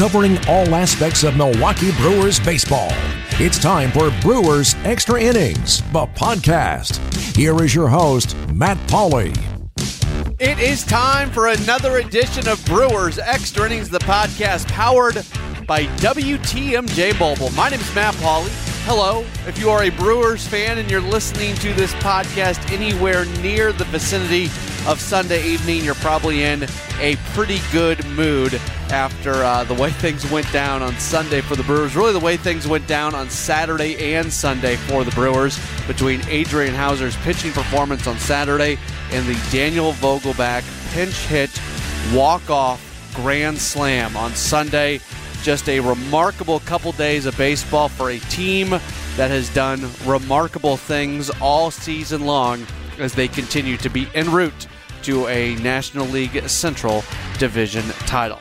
covering all aspects of Milwaukee Brewers baseball. It's time for Brewers Extra Innings, the podcast. Here is your host, Matt Pauley. It is time for another edition of Brewers Extra Innings, the podcast, powered by WTMJ Mobile. My name is Matt Pauley. Hello. If you are a Brewers fan and you're listening to this podcast anywhere near the vicinity of Sunday evening, you're probably in a pretty good mood after the way things went down on Sunday for the Brewers. Really, the way things went down on Saturday and Sunday for the Brewers, between Adrian Houser's pitching performance on Saturday and the Daniel Vogelbach pinch hit walk-off grand slam on Sunday. Just a remarkable couple days of baseball for a team that has done remarkable things all season long as they continue to be en route to a National League Central division title.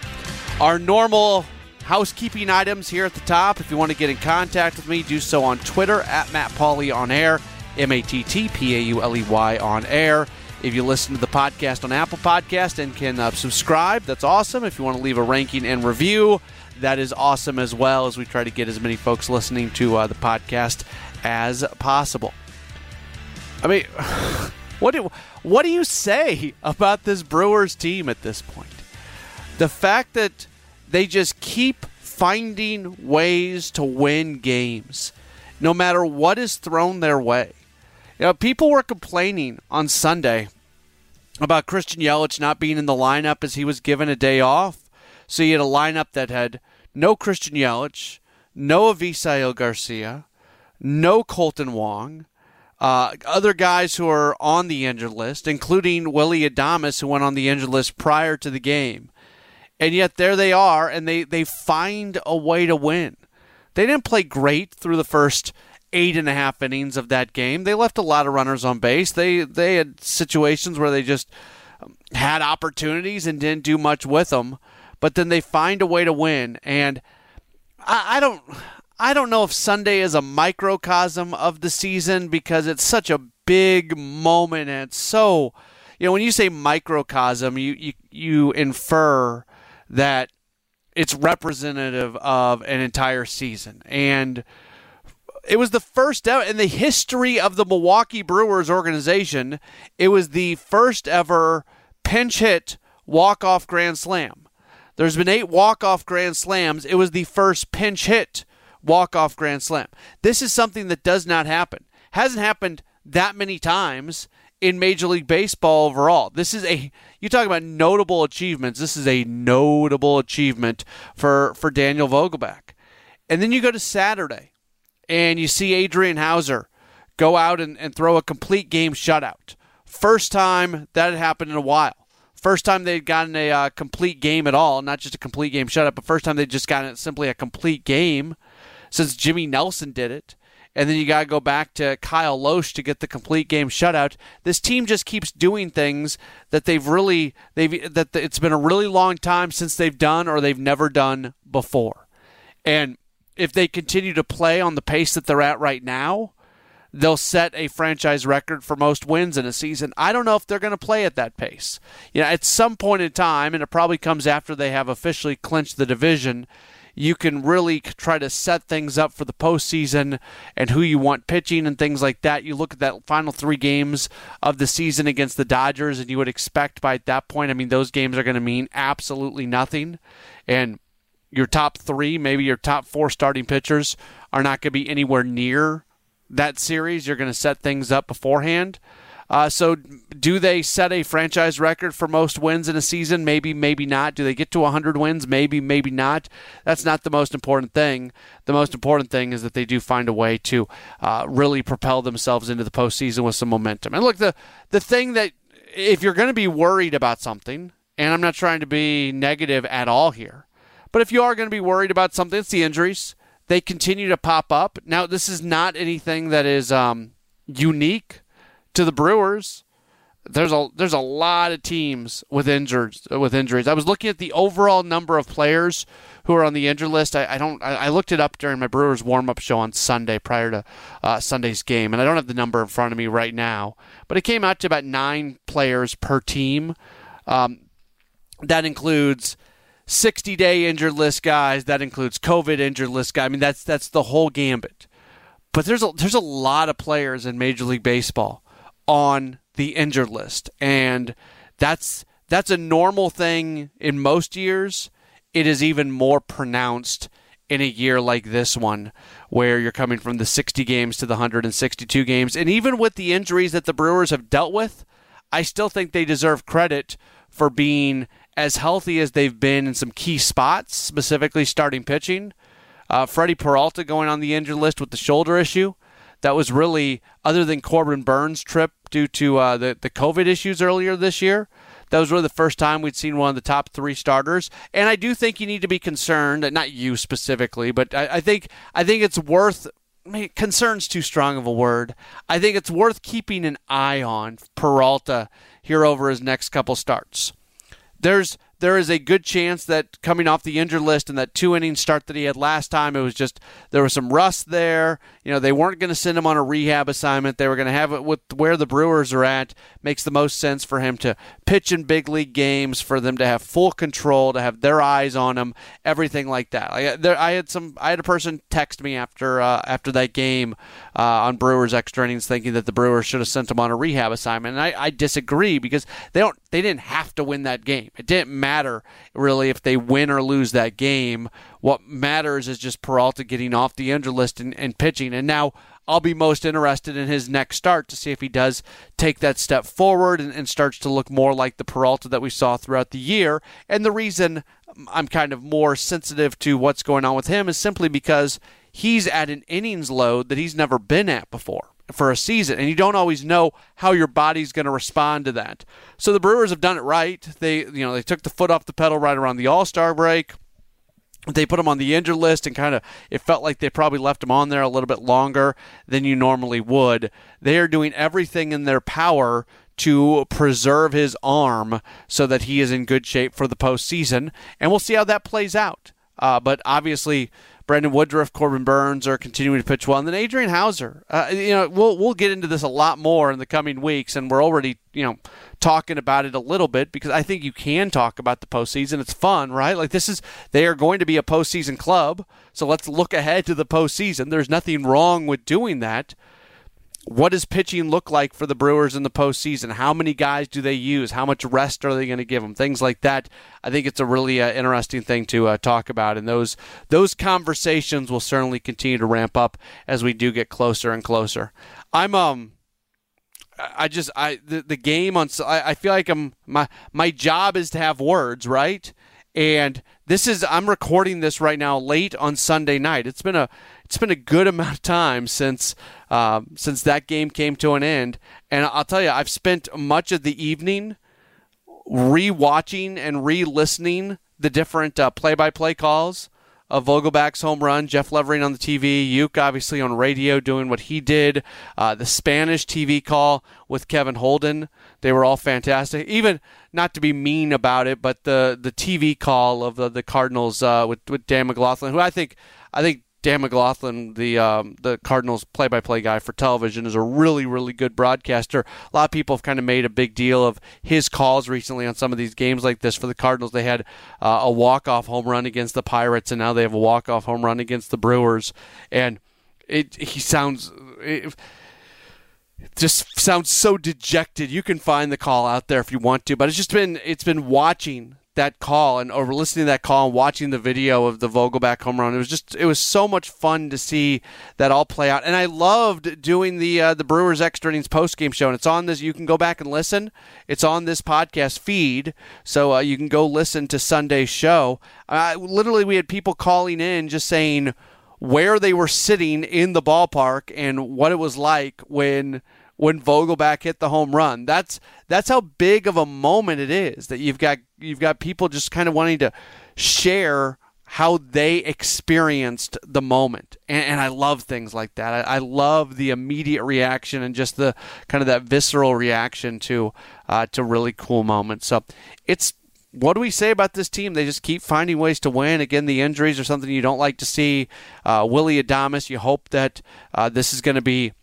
Our normal housekeeping items here at the top. If you want to get in contact with me, do so on Twitter at Matt Pauley on air, MattPauley on air. If you listen to the podcast on Apple Podcast and can subscribe, that's awesome. If you want to leave a ranking and review, that is awesome as well, as we try to get as many folks listening to the podcast as possible. I mean, what do you say about this Brewers team at this point? The fact that they just keep finding ways to win games, no matter what is thrown their way. You know, people were complaining on Sunday about Christian Yelich not being in the lineup as he was given a day off. So you had a lineup that had no Christian Yelich, no Avisaíl García, no Kolten Wong, other guys who are on the injured list, including Willy Adames, who went on the injured list prior to the game. And yet there they are, and they find a way to win. They didn't play great through the first 8.5 innings of that game. They left a lot of runners on base. They had situations where they just had opportunities and didn't do much with them. But then they find a way to win, and I don't know if Sunday is a microcosm of the season, because it's such a big moment, and it's so, you know, when you say microcosm, you infer that it's representative of an entire season. And it was the first ever in the history of the Milwaukee Brewers organization. It was the first ever pinch hit walk-off grand slam. There's been 8 walk-off grand slams. It was the first pinch hit walk-off grand slam. This is something that does not happen. Hasn't happened that many times in Major League Baseball overall. This is a, you talk about notable achievements. This is a notable achievement for Daniel Vogelbach. And then you go to Saturday, and you see Adrian Houser go out and throw a complete game shutout. First time that had happened in a while. First time they'd gotten a complete game at all, not just a complete game shutout, but first time they'd just gotten simply a complete game since Jimmy Nelson did it. And then you got to go back to Kyle Lohse to get the complete game shutout. This team just keeps doing things that it's been a really long time since they've done, or they've never done before. And if they continue to play on the pace that they're at right now, they'll set a franchise record for most wins in a season. I don't know if they're going to play at that pace. You know, at some point in time, and it probably comes after they have officially clinched the division, you can really try to set things up for the postseason and who you want pitching and things like that. You look at that final 3 games of the season against the Dodgers, and you would expect by that point, I mean, those games are going to mean absolutely nothing. And your top 3, maybe your top 4 starting pitchers are not going to be anywhere near that series. You're going to set things up beforehand. So do they set a franchise record for most wins in a season? Maybe, maybe not. Do they get to 100 wins? Maybe, maybe not. That's not the most important thing. The most important thing is that they do find a way to really propel themselves into the postseason with some momentum. And look, the thing that, if you're going to be worried about something, and I'm not trying to be negative at all here, but if you are going to be worried about something, it's the injuries. They continue to pop up. Now, this is not anything that is unique to the Brewers. There's a lot of teams with injuries. I was looking at the overall number of players who are on the injured list. I looked it up during my Brewers warm-up show on Sunday prior to Sunday's game, and I don't have the number in front of me right now, but it came out to about 9 players per team. That includes 60-day injured list guys. That includes COVID injured list guy. I mean, that's the whole gambit. But there's a lot of players in Major League Baseball on the injured list, and that's a normal thing in most years. It is even more pronounced in a year like this one, where you're coming from the 60 games to the 162 games. And even with the injuries that the Brewers have dealt with, I still think they deserve credit for being as healthy as they've been in some key spots, specifically starting pitching. Freddie Peralta going on the injured list with the shoulder issue. That was really, other than Corbin Burnes' trip due to the COVID issues earlier this year, that was really the first time we'd seen one of the top three starters. And I do think you need to be concerned, not you specifically, but I think it's worth, I mean, concern's too strong of a word. I think it's worth keeping an eye on Peralta here over his next couple starts. There is a good chance that coming off the injured list and that 2-inning start that he had last time, it was just there was some rust there. You know, they weren't going to send him on a rehab assignment. They were going to have it with where the Brewers are at. Makes the most sense for him to pitch in big league games, for them to have full control, to have their eyes on him, everything like that. I had a person text me after that game on Brewers extra innings, thinking that the Brewers should have sent him on a rehab assignment, and I disagree, because they didn't have to win that game. It didn't matter really if they win or lose that game. What matters is just Peralta getting off the injured list and pitching. And now I'll be most interested in his next start to see if he does take that step forward and starts to look more like the Peralta that we saw throughout the year. And the reason I'm kind of more sensitive to what's going on with him is simply because he's at an innings load that he's never been at before for a season, and you don't always know how your body's going to respond to that. So the Brewers have done it right. They took the foot off the pedal right around the All-Star break. They put him on the injured list, and kind of it felt like they probably left him on there a little bit longer than you normally would. They are doing everything in their power to preserve his arm so that he is in good shape for the postseason, and we'll see how that plays out. But obviously, Brandon Woodruff, Corbin Burnes are continuing to pitch well, and then Adrian Houser. We'll get into this a lot more in the coming weeks, and we're already talking about it a little bit, because I think you can talk about the postseason. It's fun, right? Like they are going to be a postseason club, so let's look ahead to the postseason. There's nothing wrong with doing that. What does pitching look like for the Brewers in the postseason? How many guys do they use? How much rest are they going to give them? Things like that. I think it's a really interesting thing to talk about, and those conversations will certainly continue to ramp up as we do get closer and closer. I feel like my job is to have words, right? And I'm recording this right now late on Sunday night. It's been a good amount of time since that game came to an end. And I'll tell you, I've spent much of the evening re-watching and re-listening the different play-by-play calls of Vogelbach's home run, Jeff Levering on the TV, Uke obviously on radio doing what he did, the Spanish TV call with Kevin Holden. They were all fantastic. Even, not to be mean about it, but the TV call of the Cardinals with Dan McLaughlin, who I think Dan McLaughlin, the Cardinals play-by-play guy for television, is a really, really good broadcaster. A lot of people have kind of made a big deal of his calls recently on some of these games like this for the Cardinals. They had a walk-off home run against the Pirates, and now they have a walk-off home run against the Brewers. And he just sounds so dejected. You can find the call out there if you want to, but it's been watching that call and over listening to that call and watching the video of the Vogelbach home run. It was so much fun to see that all play out. And I loved doing the Brewers Extra Innings postgame show. And it's on this. You can go back and listen. It's on this podcast feed, so you can go listen to Sunday's show. Literally, we had people calling in just saying where they were sitting in the ballpark and what it was like when Vogelbach hit the home run. That's how big of a moment it is that you've got people just kind of wanting to share how they experienced the moment. And I love things like that. I love the immediate reaction and just the kind of that visceral reaction to really cool moments. So it's, what do we say about this team? They just keep finding ways to win. Again, the injuries are something you don't like to see. Willy Adames, you hope that this is going to be,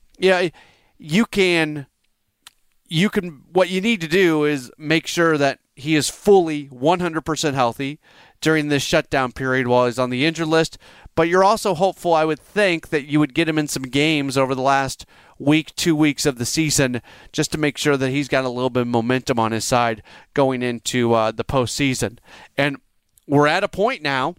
you can, what you need to do is make sure that he is fully 100% healthy during this shutdown period while he's on the injured list. But you're also hopeful, I would think, that you would get him in some games over the last week, 2 weeks of the season, just to make sure that he's got a little bit of momentum on his side going into the postseason. And we're at a point now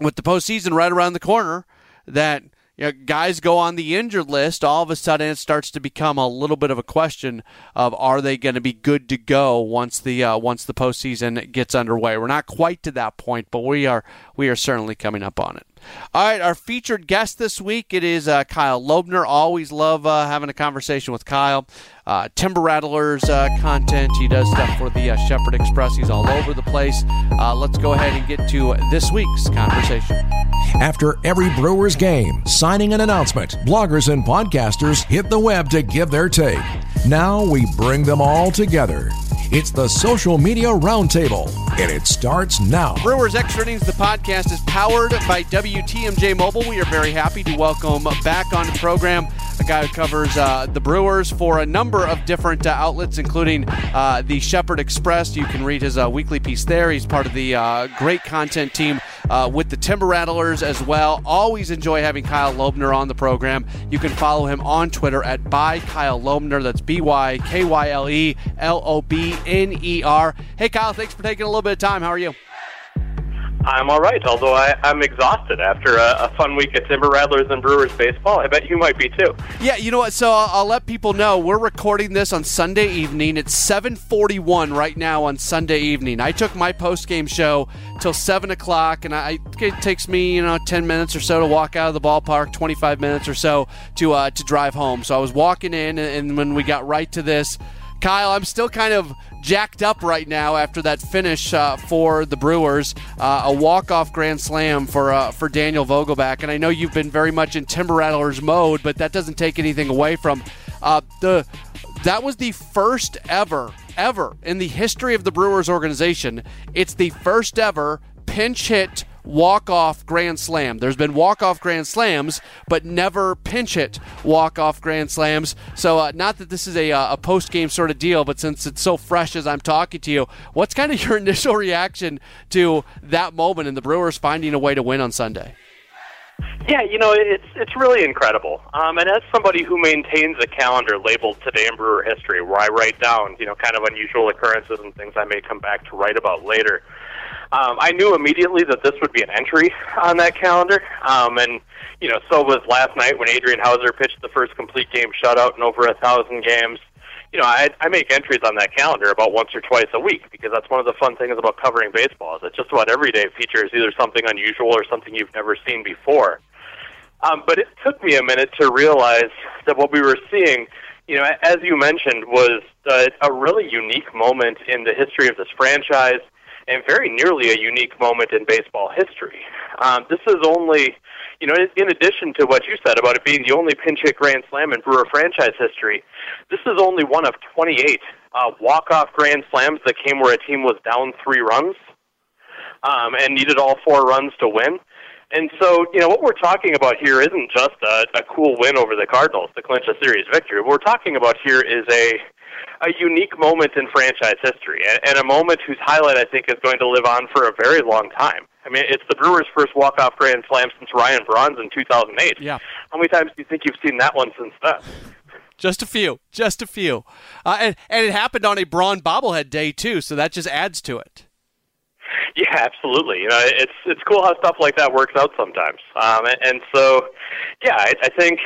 with the postseason right around the corner that, you know, guys go on the injured list. All of a sudden it starts to become a little bit of a question of, are they going to be good to go once the postseason gets underway? We're not quite to that point, but we are certainly coming up on it. All right, our featured guest this week, it is Kyle Lobner. Always love having a conversation with Kyle. Timber Rattlers content. He does stuff for the Shepherd Express. He's all over the place. Let's go ahead and get to this week's conversation. After every Brewers game, signing an announcement, bloggers and podcasters hit the web to give their take. Now we bring them all together. It's the Social Media Roundtable, and it starts now. Brewers Extra Innings, the podcast, is powered by WTMJ Mobile. We are very happy to welcome back on the program a guy who covers the Brewers for a number of different outlets, including the Shepherd Express. You can read his weekly piece there. He's part of the great content team with the Timber Rattlers as well. Always enjoy having Kyle Lobner on the program. You can follow him on Twitter at @ByKyleLobner. That's ByKyleLobner. Hey, Kyle, thanks for taking a little bit of time. How are you? I'm all right, although I'm exhausted after a fun week at Timber Rattlers and Brewers baseball. I bet you might be too. Yeah, you know what? So I'll let people know we're recording this on Sunday evening. It's 7:41 right now on Sunday evening. I took my post-game show till 7 o'clock, and it takes me 10 minutes or so to walk out of the ballpark, 25 minutes or so to drive home. So I was walking in, and when we got right to this, Kyle, I'm still kind of jacked up right now after that finish for the Brewers, a walk-off grand slam for Daniel Vogelbach. And I know you've been very much in Timber Rattlers mode, but that doesn't take anything away from that was the first ever in the history of the Brewers organization. It's the first ever pinch hit walk-off grand slam. There's been walk-off grand slams, but never pinch-hit walk-off grand slams. So not that this is a post-game sort of deal, but since it's so fresh as I'm talking to you, what's kind of your initial reaction to that moment and the Brewers finding a way to win on Sunday? Yeah, it's really incredible. And as somebody who maintains a calendar labeled Today in Brewer History, where I write down, kind of unusual occurrences and things I may come back to write about later, I knew immediately that this would be an entry on that calendar, and so was last night when Adrian Houser pitched the first complete game shutout in over 1,000 games. I make entries on that calendar about once or twice a week because that's one of the fun things about covering baseball is that just about every day features either something unusual or something you've never seen before. But it took me a minute to realize that what we were seeing, as you mentioned, was a really unique moment in the history of this franchise, and very nearly a unique moment in baseball history. This is only, in addition to what you said about it being the only pinch-hit grand slam in Brewer franchise history, this is only one of 28 walk-off grand slams that came where a team was down 3 runs and needed all 4 runs to win. And so, what we're talking about here isn't just a cool win over the Cardinals to clinch a series victory. What we're talking about here is a unique moment in franchise history, and a moment whose highlight, I think, is going to live on for a very long time. I mean, it's the Brewers' first walk-off grand slam since Ryan Braun's in 2008. Yeah. How many times do you think you've seen that one since then? Just a few. And it happened on a Braun bobblehead day, too, so that just adds to it. Yeah, absolutely. It's cool how stuff like that works out sometimes. I think,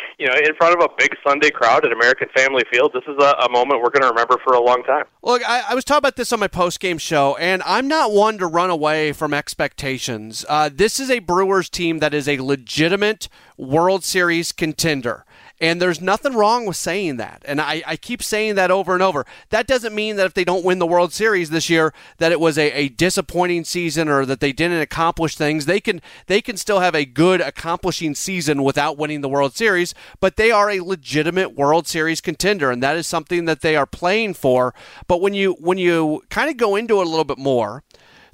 in front of a big Sunday crowd at American Family Field, this is a moment we're going to remember for a long time. Look, I was talking about this on my post-game show, and I'm not one to run away from expectations. This is a Brewers team that is a legitimate World Series contender. And there's nothing wrong with saying that. And I keep saying that over and over. That doesn't mean that if they don't win the World Series this year, that it was a disappointing season or that they didn't accomplish things. They can still have a good accomplishing season without winning the World Series, but they are a legitimate World Series contender, and that is something that they are playing for. But when you kind of go into it a little bit more,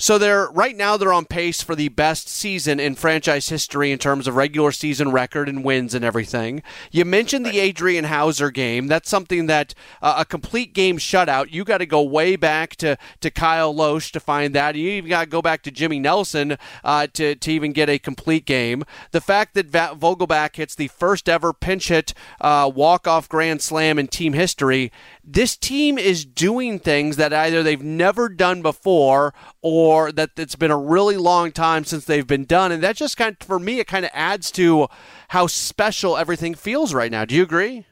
So they're right now they're on pace for the best season in franchise history in terms of regular season record and wins and everything. You mentioned the Adrian Houser game. That's something that a complete game shutout, you got to go way back to Kyle Lohse to find that. You even got to go back to Jimmy Nelson to even get a complete game. The fact that Vogelbach hits the first ever pinch hit walk-off grand slam in team history, this team is doing things that either they've never done before or that it's been a really long time since they've been done. And that just kind of, for me, it kind of adds to how special everything feels right now. Do you agree?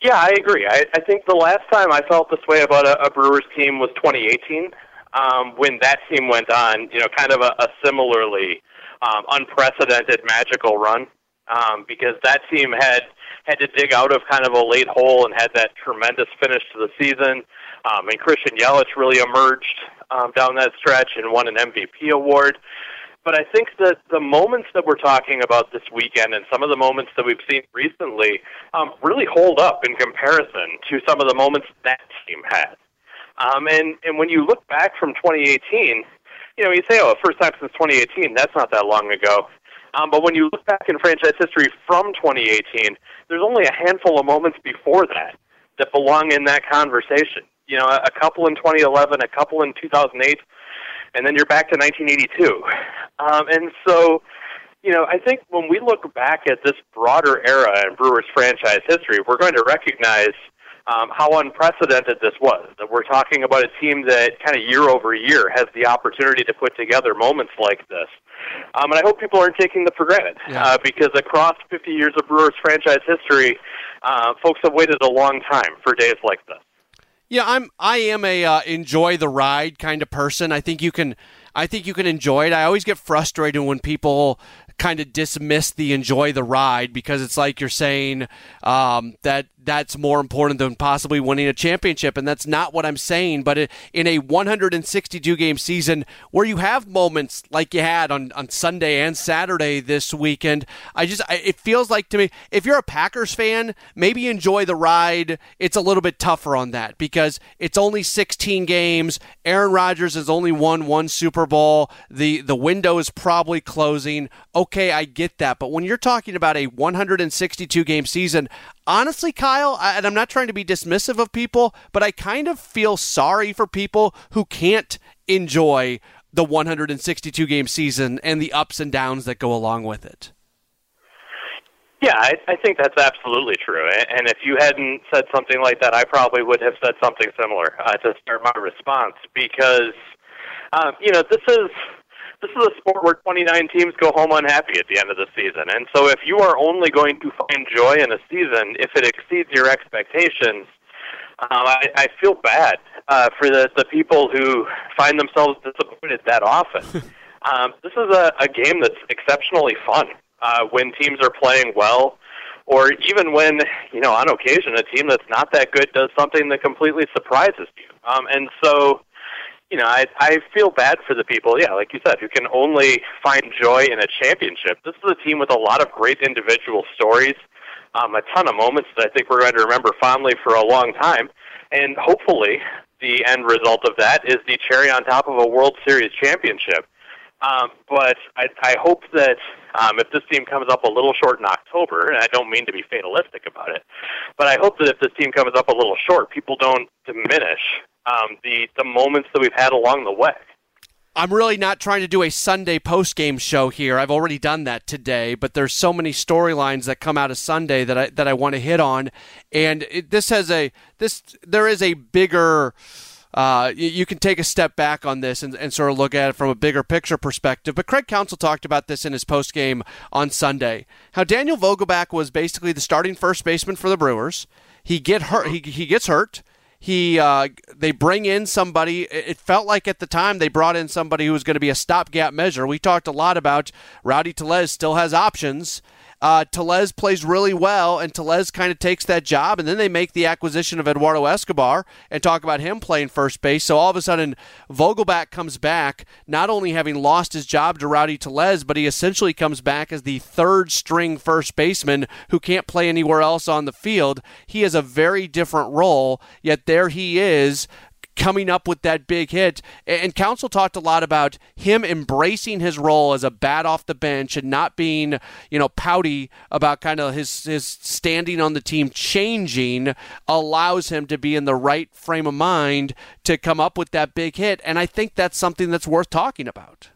Yeah, I agree. I think the last time I felt this way about a Brewers team was 2018, when that team went on, kind of a similarly unprecedented magical run, because that team had to dig out of kind of a late hole and had that tremendous finish to the season. And Christian Yelich really emerged down that stretch and won an MVP award. But I think that the moments that we're talking about this weekend and some of the moments that we've seen recently really hold up in comparison to some of the moments that team had. And when you look back from 2018, you say, first time since 2018, that's not that long ago. But when you look back in franchise history from 2018, there's only a handful of moments before that that belong in that conversation. A couple in 2011, a couple in 2008, and then you're back to 1982. And so, I think when we look back at this broader era in Brewers franchise history, we're going to recognize how unprecedented this was, that we're talking about a team that kind of year over year has the opportunity to put together moments like this. And I hope people aren't taking them for granted, because across 50 years of Brewers franchise history, folks have waited a long time for days like this. Yeah, I am a enjoy the ride kind of person. I think you can enjoy it. I always get frustrated when people kind of dismiss the enjoy the ride, because it's like you're saying that's more important than possibly winning a championship, and that's not what I'm saying. But in a 162-game season where you have moments like you had on Sunday and Saturday this weekend, it feels like to me, if you're a Packers fan, maybe enjoy the ride. It's a little bit tougher on that because it's only 16 games. Aaron Rodgers has only won one Super Bowl. The window is probably closing. Okay, I get that. But when you're talking about a 162-game season, honestly, Kyle, and I'm not trying to be dismissive of people, but I kind of feel sorry for people who can't enjoy the 162-game season and the ups and downs that go along with it. Yeah, I think that's absolutely true. And if you hadn't said something like that, I probably would have said something similar to start my response, because this is a sport where 29 teams go home unhappy at the end of the season. And so if you are only going to find joy in a season if it exceeds your expectations, I feel bad for the people who find themselves disappointed that often. This is a game that's exceptionally fun when teams are playing well, or even when, on occasion, a team that's not that good does something that completely surprises you. And so I feel bad for the people, like you said, who can only find joy in a championship. This is a team with a lot of great individual stories, a ton of moments that I think we're going to remember fondly for a long time, and hopefully the end result of that is the cherry on top of a World Series championship. But I hope that if this team comes up a little short in October, and I don't mean to be fatalistic about it, but I hope that if this team comes up a little short, people don't diminish the moments that we've had along the way. I'm really not trying to do a Sunday post-game show here. I've already done that today, but there's so many storylines that come out of Sunday that I want to hit on, and there is a bigger. You can take a step back on this and sort of look at it from a bigger picture perspective. But Craig Counsell talked about this in his postgame on Sunday, how Daniel Vogelbach was basically the starting first baseman for the Brewers. He gets hurt. They bring in somebody. It felt like at the time they brought in somebody who was going to be a stopgap measure. We talked a lot about Rowdy Tellez still has options. Tellez plays really well, and Tellez kind of takes that job, and then they make the acquisition of Eduardo Escobar and talk about him playing first base. So all of a sudden, Vogelbach comes back, not only having lost his job to Rowdy Tellez, but he essentially comes back as the third-string first baseman who can't play anywhere else on the field. He has a very different role, yet there he is, coming up with that big hit. And Council talked a lot about him embracing his role as a bat off the bench and not being, you know, pouty about kind of his standing on the team changing, allows him to be in the right frame of mind to come up with that big hit. And I think that's something that's worth talking about.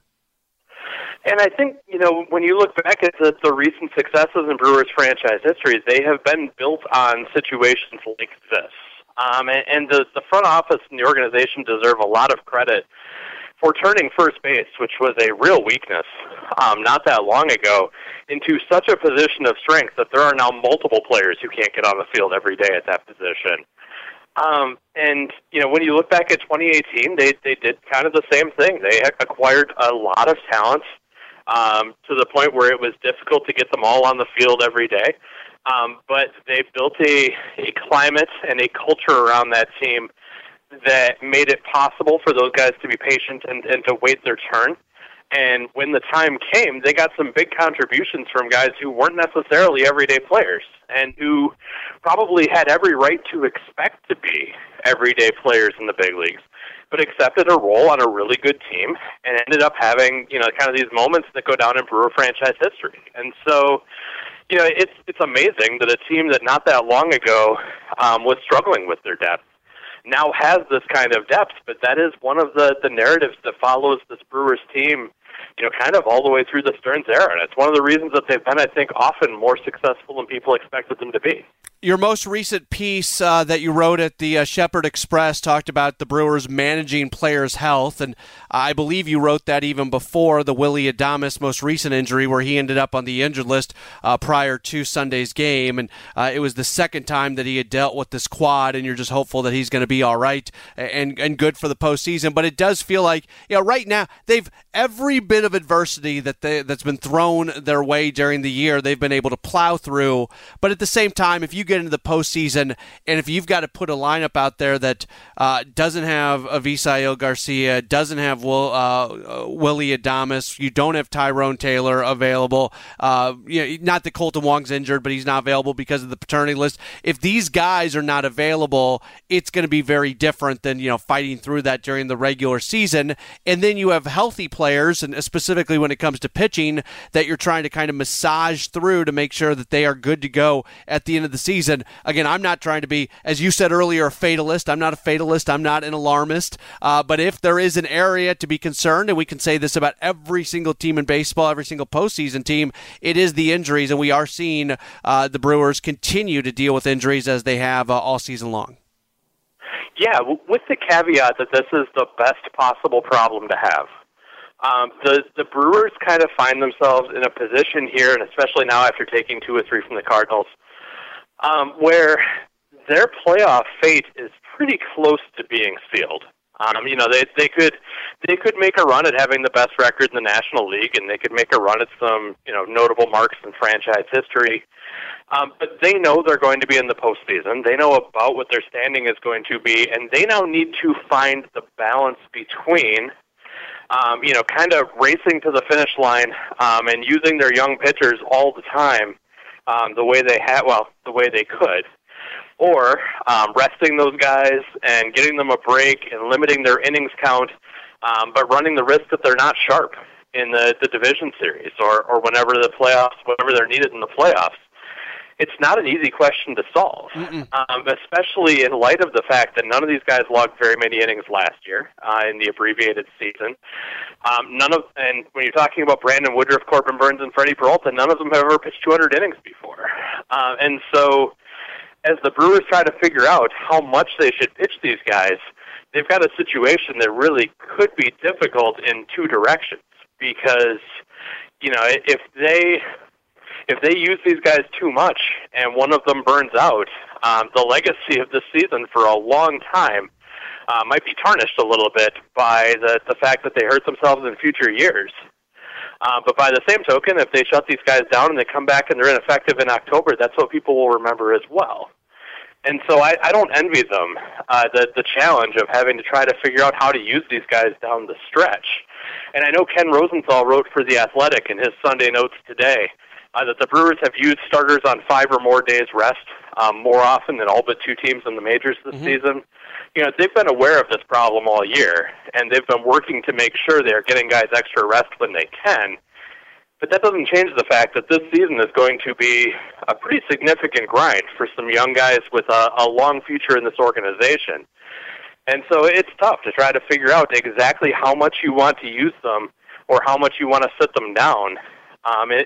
And I think, you know, when you look back at the recent successes in Brewers franchise history, they have been built on situations like this. And the front office and the organization deserve a lot of credit for turning first base, which was a real weakness not that long ago, into such a position of strength that there are now multiple players who can't get on the field every day at that position. And, you know, when you look back at 2018, they did kind of the same thing. They acquired a lot of talent to the point where it was difficult to get them all on the field every day. But they built a climate and a culture around that team that made it possible for those guys to be patient and to wait their turn. And when the time came, they got some big contributions from guys who weren't necessarily everyday players and who probably had every right to expect to be everyday players in the big leagues, but accepted a role on a really good team and ended up having, you know, kind of these moments that go down in Brewer franchise history. And so, you know, it's amazing that a team that not that long ago was struggling with their depth now has this kind of depth, but that is one of the narratives that follows this Brewers team, you know, kind of all the way through the Stearns era. And it's one of the reasons that they've been, I think, often more successful than people expected them to be. Your most recent piece that you wrote at the Shepherd Express talked about the Brewers managing players' health, and I believe you wrote that even before the Willy Adames most recent injury where he ended up on the injured list prior to Sunday's game, and it was the second time that he had dealt with this quad, and you're just hopeful that he's going to be all right and good for the postseason. But it does feel like, you know, right now, they've every bit of adversity that's been thrown their way during the year, they've been able to plow through. But at the same time, if you get into the postseason, and if you've got to put a lineup out there that doesn't have Avisaíl García, doesn't have Willy Adames, you don't have Tyrone Taylor available. You know, not that Kolten Wong's injured, but he's not available because of the paternity list. If these guys are not available, it's going to be very different than, you know, fighting through that during the regular season. And then you have healthy players, and specifically when it comes to pitching, that you're trying to kind of massage through to make sure that they are good to go at the end of the season. And again, I'm not trying to be, as you said earlier, a fatalist. I'm not a fatalist. I'm not an alarmist. But if there is an area to be concerned, and we can say this about every single team in baseball, every single postseason team, it is the injuries. And we are seeing the Brewers continue to deal with injuries as they have all season long. Yeah, with the caveat that this is the best possible problem to have. The Brewers kind of find themselves in a position here, and especially now after taking 2 or 3 from the Cardinals, where their playoff fate is pretty close to being sealed. You know, they could make a run at having the best record in the National League, and they could make a run at some, you know, notable marks in franchise history. But they know they're going to be in the postseason. They know about what their standing is going to be, and they now need to find the balance between, you know, kind of racing to the finish line and using their young pitchers all the time. The way they could, or resting those guys and getting them a break and limiting their innings count, but running the risk that they're not sharp in the division series or whenever they're needed in the playoffs. It's not an easy question to solve, especially in light of the fact that none of these guys logged very many innings last year in the abbreviated season. And when you're talking about Brandon Woodruff, Corbin Burnes, and Freddie Peralta, none of them have ever pitched 200 innings before. And so as the Brewers try to figure out how much they should pitch these guys, they've got a situation that really could be difficult in two directions because, you know, if they use these guys too much and one of them burns out, the legacy of this season for a long time might be tarnished a little bit by the fact that they hurt themselves in future years. But by the same token, if they shut these guys down and they come back and they're ineffective in October, that's what people will remember as well. And so I don't envy them the challenge of having to try to figure out how to use these guys down the stretch. And I know Ken Rosenthal wrote for The Athletic in his Sunday notes today that the Brewers have used starters on 5 or more days rest more often than all but 2 teams in the majors this season. you know, they've been aware of this problem all year, and they've been working to make sure they're getting guys extra rest when they can. But that doesn't change the fact that this season is going to be a pretty significant grind for some young guys with a long future in this organization. And so it's tough to try to figure out exactly how much you want to use them or how much you want to sit them down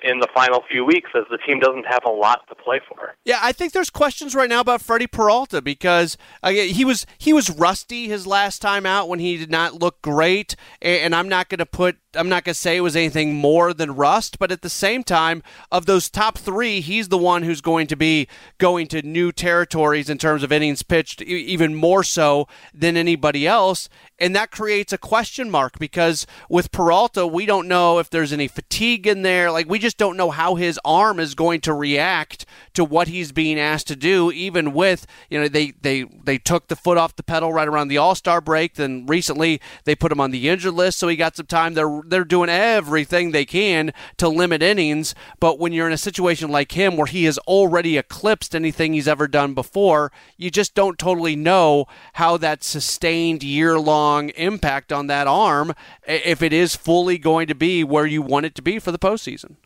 in the final few weeks, as the team doesn't have a lot to play for. Yeah, I think there's questions right now about Freddie Peralta because he was rusty his last time out when he did not look great, and I'm not going to say it was anything more than rust, but at the same time, of those top three, he's the one who's going to be going to new territories in terms of innings pitched, even more so than anybody else. And that creates a question mark because with Peralta, we don't know if there's any fatigue in there. Like, we just don't know how his arm is going to react to what he's being asked to do, even with, you know, they took the foot off the pedal right around the All-Star break. Then recently they put him on the injured list, so he got some time. They're doing everything they can to limit innings, but when you're in a situation like him where he has already eclipsed anything he's ever done before, you just don't totally know how that sustained year-long impact on that arm, if it is fully going to be where you want it to be for the postseason.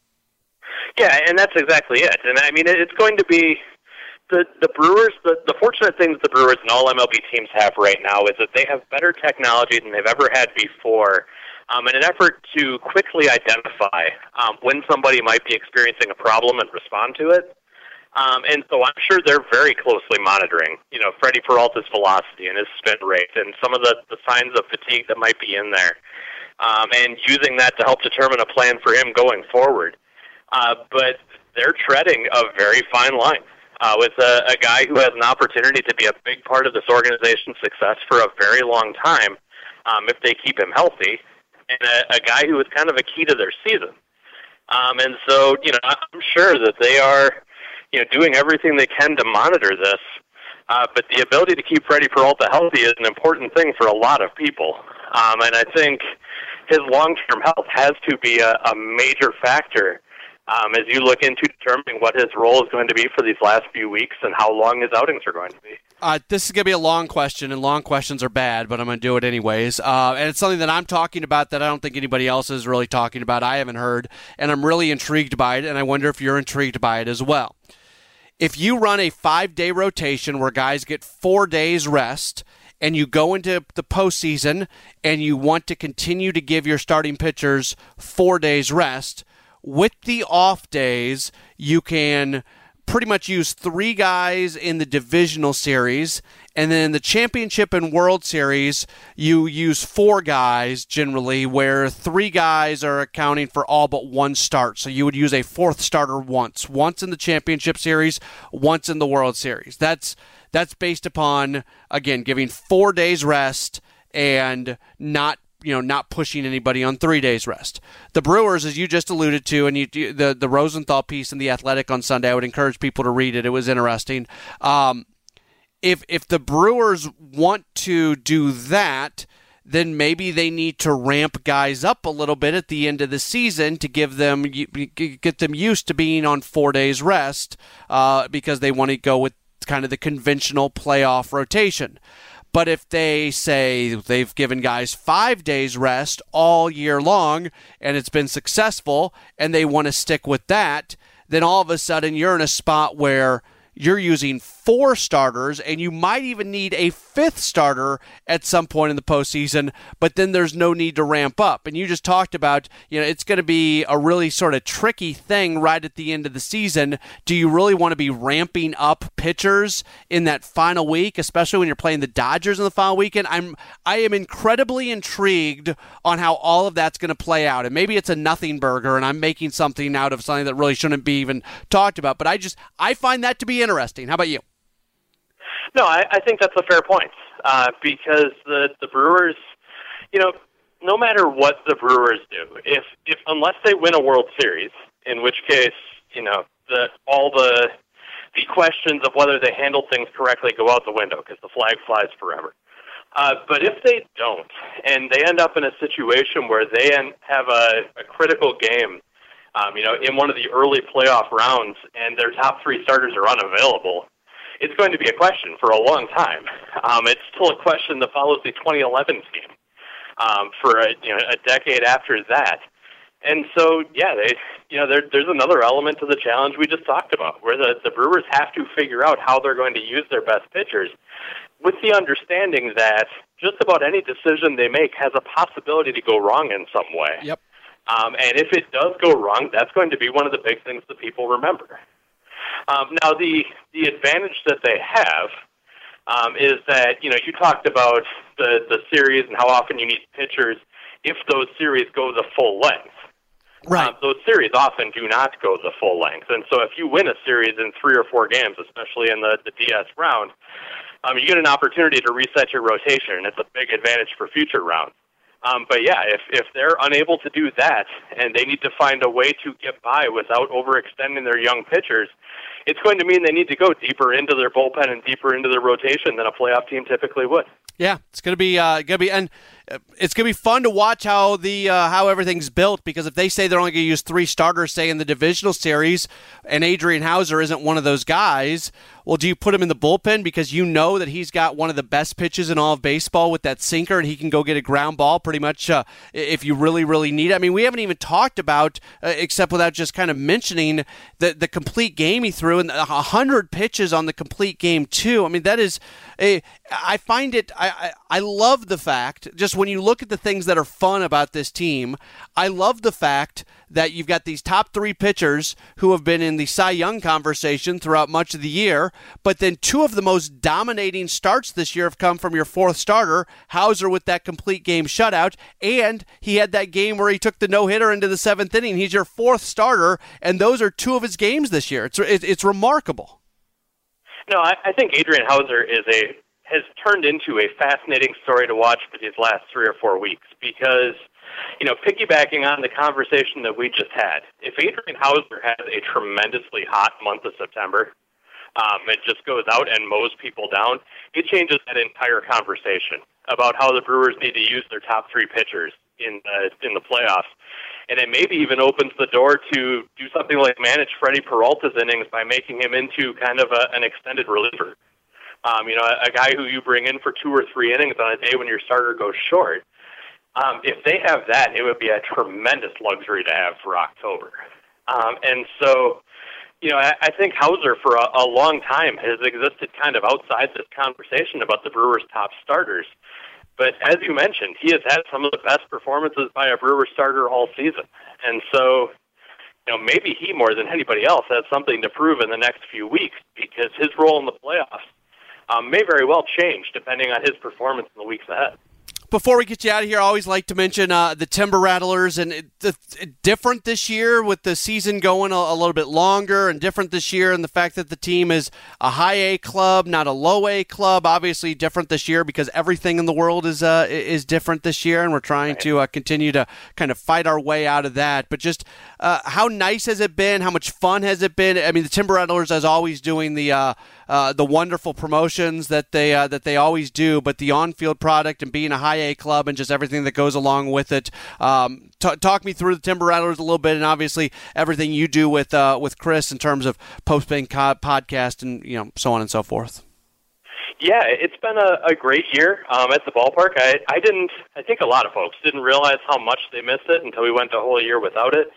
Yeah, and that's exactly it. And I mean, it's going to be the Brewers. The fortunate things the Brewers and all MLB teams have right now is that they have better technology than they've ever had before. In an effort to quickly identify when somebody might be experiencing a problem and respond to it. And so I'm sure they're very closely monitoring, you know, Freddie Peralta's velocity and his spin rate and some of the signs of fatigue that might be in there, and using that to help determine a plan for him going forward. But they're treading a very fine line with a guy who has an opportunity to be a big part of this organization's success for a very long time if they keep him healthy. And a guy who was kind of a key to their season. And so, you know, I'm sure that they are, you know, doing everything they can to monitor this. But the ability to keep Freddie Peralta healthy is an important thing for a lot of people. And I think his long-term health has to be a major factor as you look into determining what his role is going to be for these last few weeks and how long his outings are going to be. This is going to be a long question, and long questions are bad, but I'm going to do it anyways. And it's something that I'm talking about that I don't think anybody else is really talking about. I haven't heard, and I'm really intrigued by it, and I wonder if you're intrigued by it as well. If you run a 5-day rotation where guys get 4 days rest, and you go into the postseason and you want to continue to give your starting pitchers 4 days rest, with the off days, you can pretty much use three guys in the divisional series, and then the championship and World Series, you use four guys generally, where three guys are accounting for all but one start. So you would use a fourth starter once in the championship series, once in the World Series. That's based upon, again, giving 4 days rest and not pushing anybody on 3 days rest. The Brewers, as you just alluded to, and the Rosenthal piece in The Athletic on Sunday, I would encourage people to read it. It was interesting. If the Brewers want to do that, then maybe they need to ramp guys up a little bit at the end of the season to get them used to being on 4 days rest because they want to go with kind of the conventional playoff rotation. But if they say they've given guys 5 days rest all year long and it's been successful and they want to stick with that, then all of a sudden you're in a spot where you're using four starters and you might even need a fifth starter at some point in the postseason, but then there's no need to ramp up. And you just talked about, you know, it's going to be a really sort of tricky thing right at the end of the season. Do you really want to be ramping up pitchers in that final week, especially when you're playing the Dodgers in the final weekend? I am incredibly intrigued on how all of that's going to play out. And maybe it's a nothing burger and I'm making something out of something that really shouldn't be even talked about, but I find that to be interesting. How about you? No, I think that's a fair point because the Brewers, you know, no matter what the Brewers do, if unless they win a World Series, in which case, you know, all the questions of whether they handle things correctly go out the window because the flag flies forever. But if they don't, and they end up in a situation where they have a critical game, in one of the early playoff rounds, and their top three starters are unavailable, it's going to be a question for a long time. It's still a question that follows the 2011 team for a decade after that. And so, yeah, there's another element to the challenge we just talked about, where the Brewers have to figure out how they're going to use their best pitchers, with the understanding that just about any decision they make has a possibility to go wrong in some way. Yep. And if it does go wrong, that's going to be one of the big things that people remember. Now, the advantage that they have is that, you talked about the series and how often you need pitchers if those series go the full length. Right. Those series often do not go the full length. And so if you win a series in 3 or 4 games, especially in the DS round, you get an opportunity to reset your rotation, and it's a big advantage for future rounds. But yeah, if they're unable to do that and they need to find a way to get by without overextending their young pitchers, it's going to mean they need to go deeper into their bullpen and deeper into their rotation than a playoff team typically would. Yeah, it's going to be it's going to be fun to watch how the how everything's built, because if they say they're only going to use 3 starters, say in the divisional series, and Adrian Houser isn't one of those guys, well, do you put him in the bullpen because you know that he's got one of the best pitches in all of baseball with that sinker, and he can go get a ground ball pretty much if you really, really need it. I mean, we haven't even talked about, except without just kind of mentioning, the complete game he threw, and 100 pitches on the complete game too. I mean, that is I love the fact, just when you look at the things that are fun about this team, I love the fact that you've got these top 3 pitchers who have been in the Cy Young conversation throughout much of the year, but then 2 of the most dominating starts this year have come from your 4th starter, Houser with that complete game shutout, and he had that game where he took the no-hitter into the 7th inning. He's your 4th starter, and those are 2 of his games this year. It's remarkable. No, I think Adrian Houser has turned into a fascinating story to watch for these last 3 or 4 weeks, because, piggybacking on the conversation that we just had, if Adrian Houser has a tremendously hot month of September, it just goes out and mows people down, it changes that entire conversation about how the Brewers need to use their top 3 pitchers in the playoffs. And it maybe even opens the door to do something like manage Freddie Peralta's innings by making him into kind of an extended reliever. A guy who you bring in for 2 or 3 innings on a day when your starter goes short. If they have that, it would be a tremendous luxury to have for October. And so, I think Houser for a long time has existed kind of outside this conversation about the Brewers' top starters. But as you mentioned, he has had some of the best performances by a Brewer starter all season. And so, maybe he more than anybody else has something to prove in the next few weeks, because his role in the playoffs may very well change depending on his performance in the weeks ahead. Before we get you out of here, I always like to mention the Timber Rattlers, and different this year with the season going a little bit longer, and different this year in the fact that the team is a high-A club, not a low-A club. Obviously different this year because everything in the world is different this year, and we're trying to continue to kind of fight our way out of that. But just how nice has it been? How much fun has it been? I mean, the Timber Rattlers is always doing the wonderful promotions that they always do, but the on-field product and being a high-A club and just everything that goes along with it. Talk me through the Timber Rattlers a little bit, and obviously everything you do with Chris in terms of post-game podcast and so on and so forth. Yeah, it's been a great year at the ballpark. I think a lot of folks didn't realize how much they missed it until we went the whole year without it.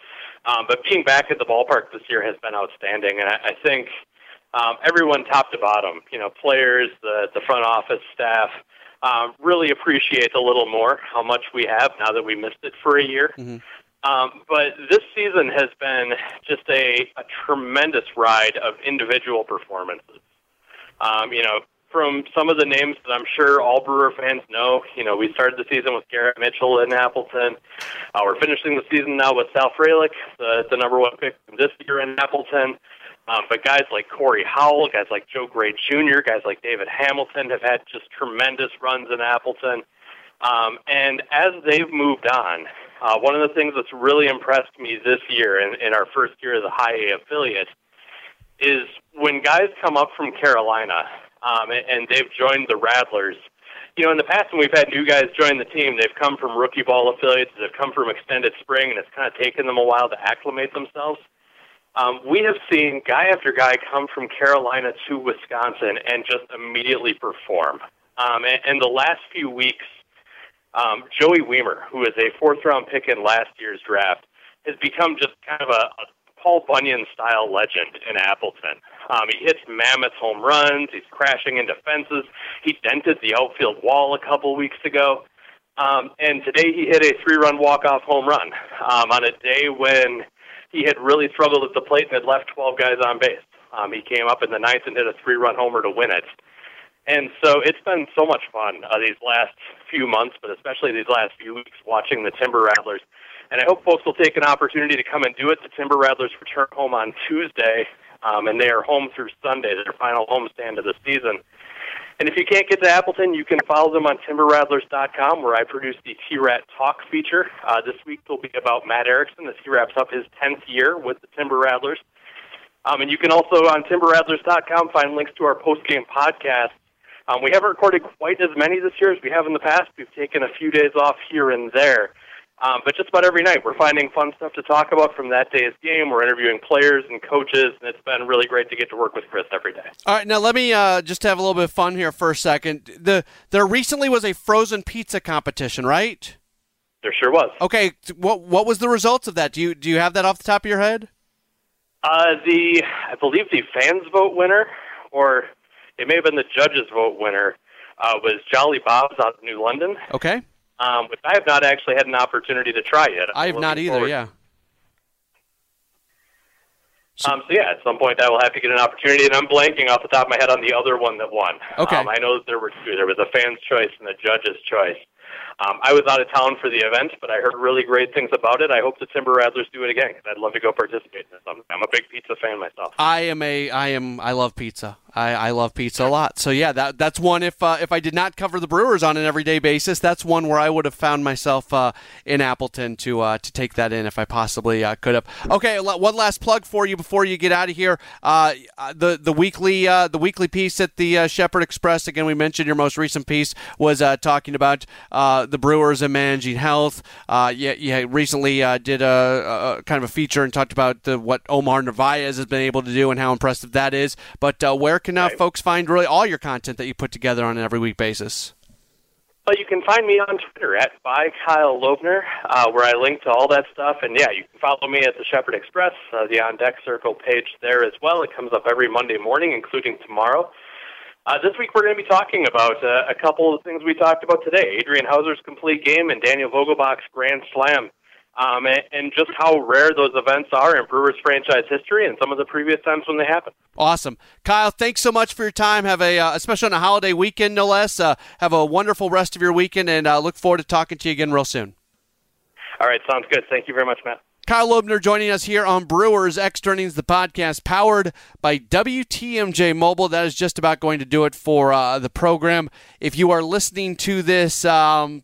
But being back at the ballpark this year has been outstanding, and I think everyone top to bottom, players, the front office staff, really appreciate a little more how much we have now that we missed it for a year. Mm-hmm. But this season has been just a tremendous ride of individual performances. From some of the names that I'm sure all Brewer fans know, we started the season with Garrett Mitchell in Appleton. We're finishing the season now with Sal Frelick, the #1 pick this year in Appleton. But guys like Cory Howell, guys like Joe Gray Jr., guys like David Hamilton have had just tremendous runs in Appleton. And as they've moved on, one of the things that's really impressed me this year in our first year as a high-A affiliate is when guys come up from Carolina and they've joined the Rattlers. In the past when we've had new guys join the team, they've come from rookie ball affiliates, they've come from extended spring, and it's kind of taken them a while to acclimate themselves. We have seen guy after guy come from Carolina to Wisconsin and just immediately perform. And the last few weeks, Joey Weimer, who is a fourth-round pick in last year's draft, has become just kind of a Paul Bunyan-style legend in Appleton. He hits mammoth home runs. He's crashing into fences. He dented the outfield wall a couple weeks ago. And today he hit a three-run walk-off home run on a day when he had really struggled at the plate and had left 12 guys on base. He came up in the ninth and hit a three-run homer to win it. And so it's been so much fun these last few months, but especially these last few weeks, watching the Timber Rattlers. And I hope folks will take an opportunity to come and do it. The Timber Rattlers return home on Tuesday, and they are home through Sunday, their final homestand of the season. And if you can't get to Appleton, you can follow them on TimberRattlers.com, where I produce the T-Rat Talk feature. This week will be about Matt Erickson as he wraps up his 10th year with the Timber Rattlers. And you can also, on TimberRattlers.com, find links to our post-game podcast. We haven't recorded quite as many this year as we have in the past. We've taken a few days off here and there. But just about every night, we're finding fun stuff to talk about from that day's game. We're interviewing players and coaches, and it's been really great to get to work with Chris every day. All right, now let me just have a little bit of fun here for a second. There recently was a frozen pizza competition, right? There sure was. Okay, what was the results of that? Do you have that off the top of your head? I believe the fans' vote winner, or it may have been the judges' vote winner, was Jolly Bob's out of New London. Okay. Which I have not actually had an opportunity to try yet. I have not either, yeah. So, at some point I will have to get an opportunity, and I'm blanking off the top of my head on the other one that won. Okay. I know that there were two. There was a fan's choice and a judge's choice. I was out of town for the event, but I heard really great things about it. I hope the Timber Rattlers do it again, because I'd love to go participate in this. I'm a big pizza fan myself. I love pizza. I love pizza a lot. So yeah, that's one. If I did not cover the Brewers on an everyday basis, that's one where I would have found myself in Appleton to take that in if I possibly could have. Okay, one last plug for you before you get out of here. The weekly piece at the Shepherd Express. Again, we mentioned your most recent piece was talking about the Brewers and managing health. You recently did a kind of a feature and talked about what Omar Narvaez has been able to do and how impressive that is. But where can folks find really all your content that you put together on an every week basis? Well, you can find me on Twitter at @KyleLobner, where I link to all that stuff. And yeah, you can follow me at the Shepherd Express, the On Deck Circle page there as well. It comes up every Monday morning, including tomorrow. This week we're going to be talking about a couple of the things we talked about today, Adrian Houser's complete game and Daniel Vogelbach's grand slam. And just how rare those events are in Brewers franchise history and some of the previous times when they happen. Awesome. Kyle, thanks so much for your time. Have especially on a holiday weekend, no less. Have a wonderful rest of your weekend, and look forward to talking to you again real soon. All right, sounds good. Thank you very much, Matt. Kyle Lobner joining us here on Brewers Extra Innings, the podcast powered by WTMJ Mobile. That is just about going to do it for the program. If you are listening to this,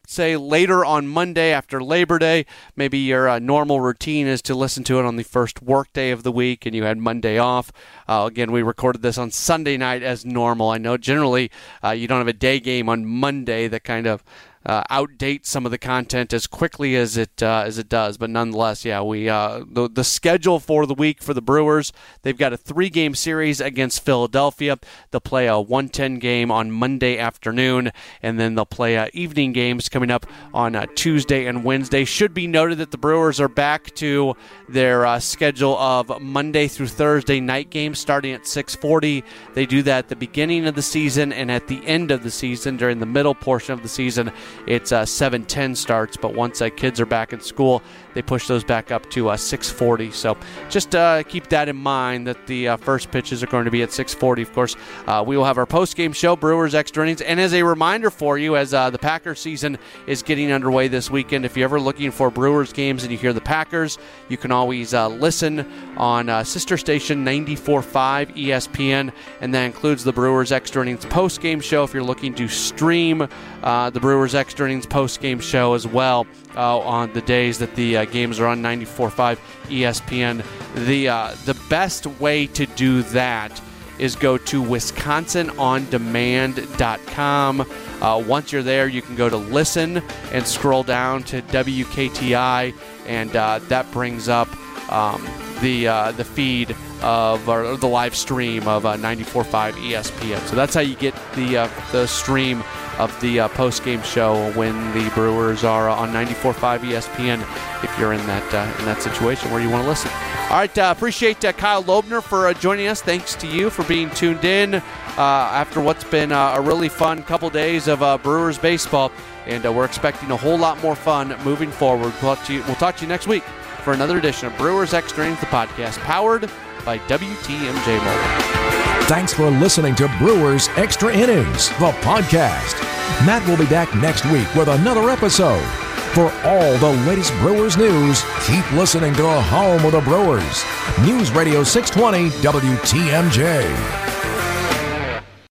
say, later on Monday after Labor Day, maybe your normal routine is to listen to it on the first workday of the week and you had Monday off. Again, we recorded this on Sunday night as normal. I know generally you don't have a day game on Monday that kind of outdate some of the content as quickly as it does, but nonetheless, yeah, we the schedule for the week for the Brewers, they've got a 3-game series against Philadelphia. They'll play a 1:10 game on Monday afternoon, and then they'll play evening games coming up on Tuesday and Wednesday. Should be noted that the Brewers are back to their schedule of Monday through Thursday night games starting at 6:40. They do that at the beginning of the season and at the end of the season. During the middle portion of the season, it's 7:10 starts, but once kids are back in school, they push those back up to 6:40. So just keep that in mind that the first pitches are going to be at 6:40. Of course, we will have our post-game show, Brewers Extra Innings. And as a reminder for you, as the Packers season is getting underway this weekend, if you're ever looking for Brewers games and you hear the Packers, you can always listen on sister station 94.5 ESPN, and that includes the Brewers Extra Innings post-game show if you're looking to stream the Brewers Extra Innings post-game show as well on the days that the games are on 94.5 ESPN. The best way to do that is go to WisconsinOnDemand.com. Once you're there, you can go to Listen and scroll down to WKTI, and that brings up the feed of or the live stream of 94.5 ESPN. So that's how you get the stream of the post-game show when the Brewers are on 94.5 ESPN if you're in that situation where you want to listen. All right, appreciate Kyle Lobner for joining us. Thanks to you for being tuned in after what's been a really fun couple days of Brewers baseball, and we're expecting a whole lot more fun moving forward. We'll talk to you next week for another edition of Brewers Extra Innings, the podcast powered by WTMJ Mobile. Thanks for listening to Brewers Extra Innings, the podcast. Matt will be back next week with another episode. For all the latest Brewers news, keep listening to the home of the Brewers, News Radio 620 WTMJ.